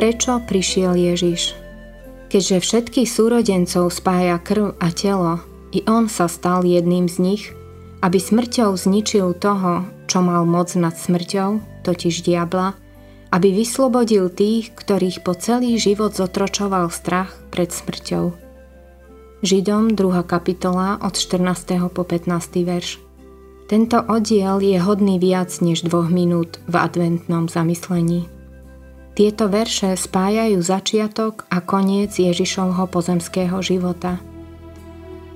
Prečo prišiel Ježiš? Keďže všetkých súrodencov spája krv a telo, i on sa stal jedným z nich, aby smrťou zničil toho, čo mal moc nad smrťou, totiž diabla, aby vyslobodil tých, ktorých po celý život zotročoval strach pred smrťou. Židom 2. kapitola od 14. po 15. verš. Tento oddiel je hodný viac než 2 minút v adventnom zamyslení. Tieto verše spájajú začiatok a koniec Ježišovho pozemského života.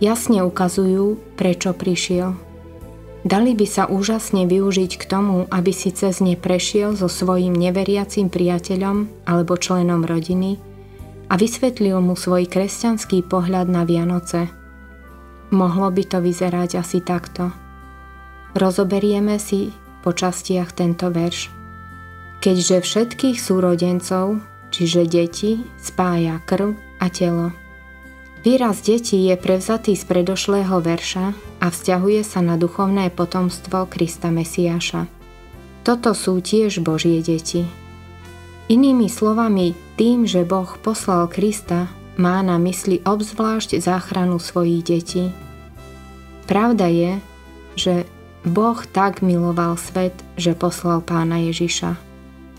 Jasne ukazujú, prečo prišiel. Dali by sa úžasne využiť k tomu, aby si cez ne prešiel so svojím neveriacím priateľom alebo členom rodiny a vysvetlil mu svoj kresťanský pohľad na Vianoce. Mohlo by to vyzerať asi takto. Rozoberieme si po častiach tento verš. Keďže všetkých súrodencov, čiže deti, spája krv a telo. Výraz detí je prevzatý z predošlého verša a vzťahuje sa na duchovné potomstvo Krista Mesiáša. Toto sú tiež Božie deti. Inými slovami, tým, že Boh poslal Krista, má na mysli obzvlášť záchranu svojich detí. Pravda je, že Boh tak miloval svet, že poslal Pána Ježiša.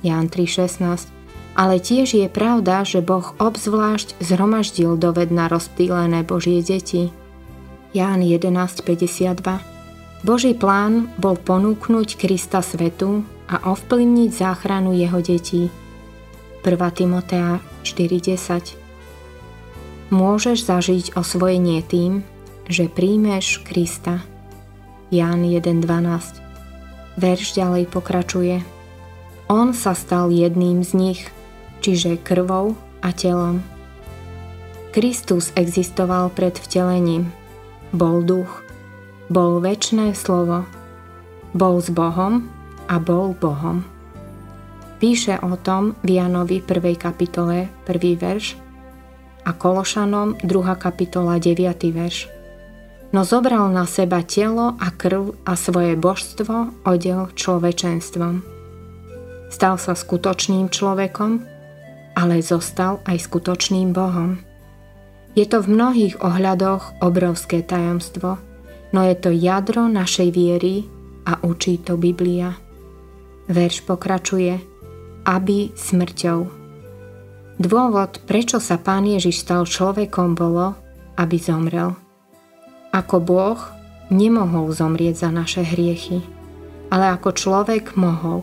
Ján 3,16. Ale tiež je pravda, že Boh obzvlášť zhromaždil dovedna rozptýlené Božie deti. Ján 11,52. Boží plán bol ponúknuť Krista svetu a ovplyvniť záchranu jeho detí. 1. Timotea 4,10. Môžeš zažiť osvojenie tým, že príjmeš Krista. Ján 1,12. Verš ďalej pokračuje. On sa stal jedným z nich, čiže krvou a telom. Kristus existoval pred vtelením. Bol duch, bol večné slovo, bol s Bohom a bol Bohom. Píše o tom v Jánovi 1. kapitole 1. verš a Kološanom 2. kapitola 9. verš. No zobral na seba telo a krv a svoje božstvo odel človečenstvom. Stal sa skutočným človekom, ale zostal aj skutočným Bohom. Je to v mnohých ohľadoch obrovské tajomstvo, no je to jadro našej viery a učí to Biblia. Verš pokračuje, aby smrťou. Dôvod, prečo sa Pán Ježiš stal človekom, bolo, aby zomrel. Ako Boh nemohol zomrieť za naše hriechy, ale ako človek mohol.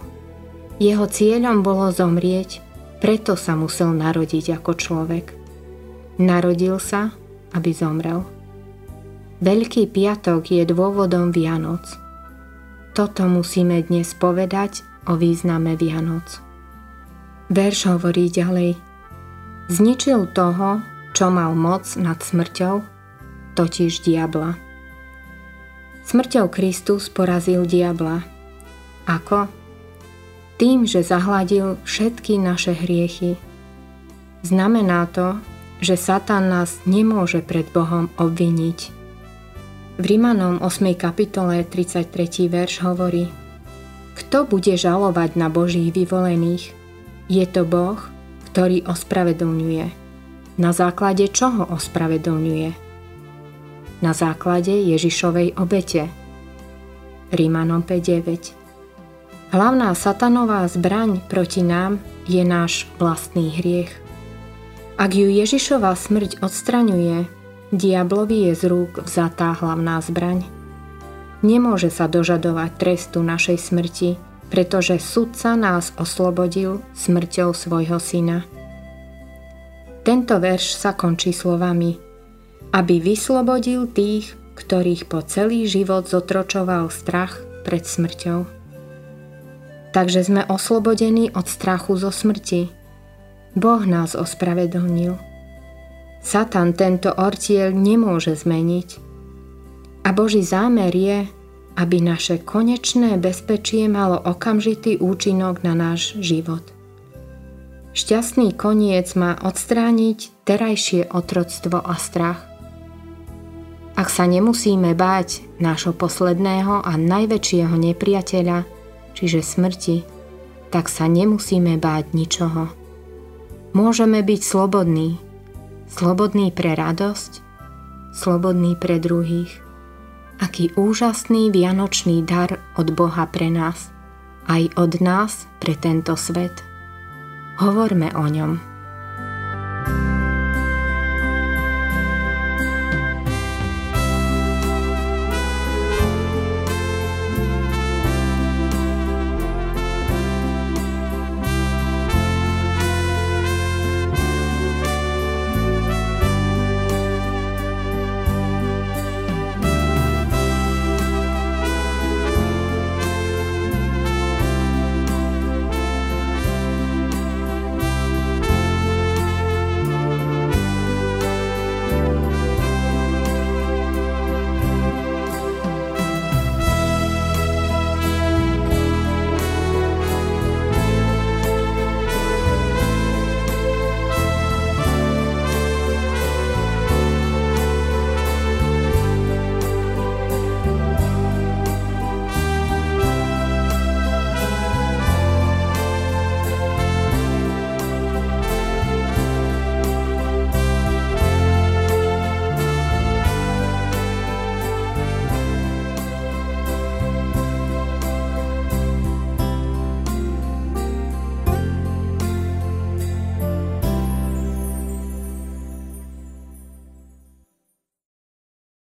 Jeho cieľom bolo zomrieť, preto sa musel narodiť ako človek. Narodil sa, aby zomrel. Veľký piatok je dôvodom Vianoc. Toto musíme dnes povedať o význame Vianoc. Verš hovorí ďalej. Zničil toho, čo mal moc nad smrťou, totiž diabla. Smrťou Kristus porazil diabla. Ako? Tým, že zahladil všetky naše hriechy. Znamená to, že Satan nás nemôže pred Bohom obviniť. V Rimanom 8. kapitole 33. verš hovorí: Kto bude žalovať na Božích vyvolených? Je to Boh, ktorý ospravedlňuje. Na základe čoho ospravedlňuje? Na základe Ježišovej obete. Rimanom 5.9. Hlavná satanová zbraň proti nám je náš vlastný hriech. Ak ju Ježišova smrť odstraňuje, diablovi je z rúk vzatá hlavná zbraň. Nemôže sa dožadovať trestu našej smrti, pretože sudca nás oslobodil smrťou svojho syna. Tento verš sa končí slovami: Aby vyslobodil tých, ktorých po celý život zotročoval strach pred smrťou. Takže sme oslobodení od strachu zo smrti. Boh nás ospravedlnil. Satan tento ortiel nemôže zmeniť. A Boží zámer je, aby naše konečné bezpečie malo okamžitý účinok na náš život. Šťastný koniec má odstrániť terajšie otroctvo a strach. Ak sa nemusíme báť nášho posledného a najväčšieho nepriateľa, čiže smrti, tak sa nemusíme báť ničoho. môžeme byť slobodní. Slobodní pre radosť, slobodní pre druhých. Aký úžasný vianočný dar od Boha pre nás, aj od nás pre tento svet. Hovorme o ňom.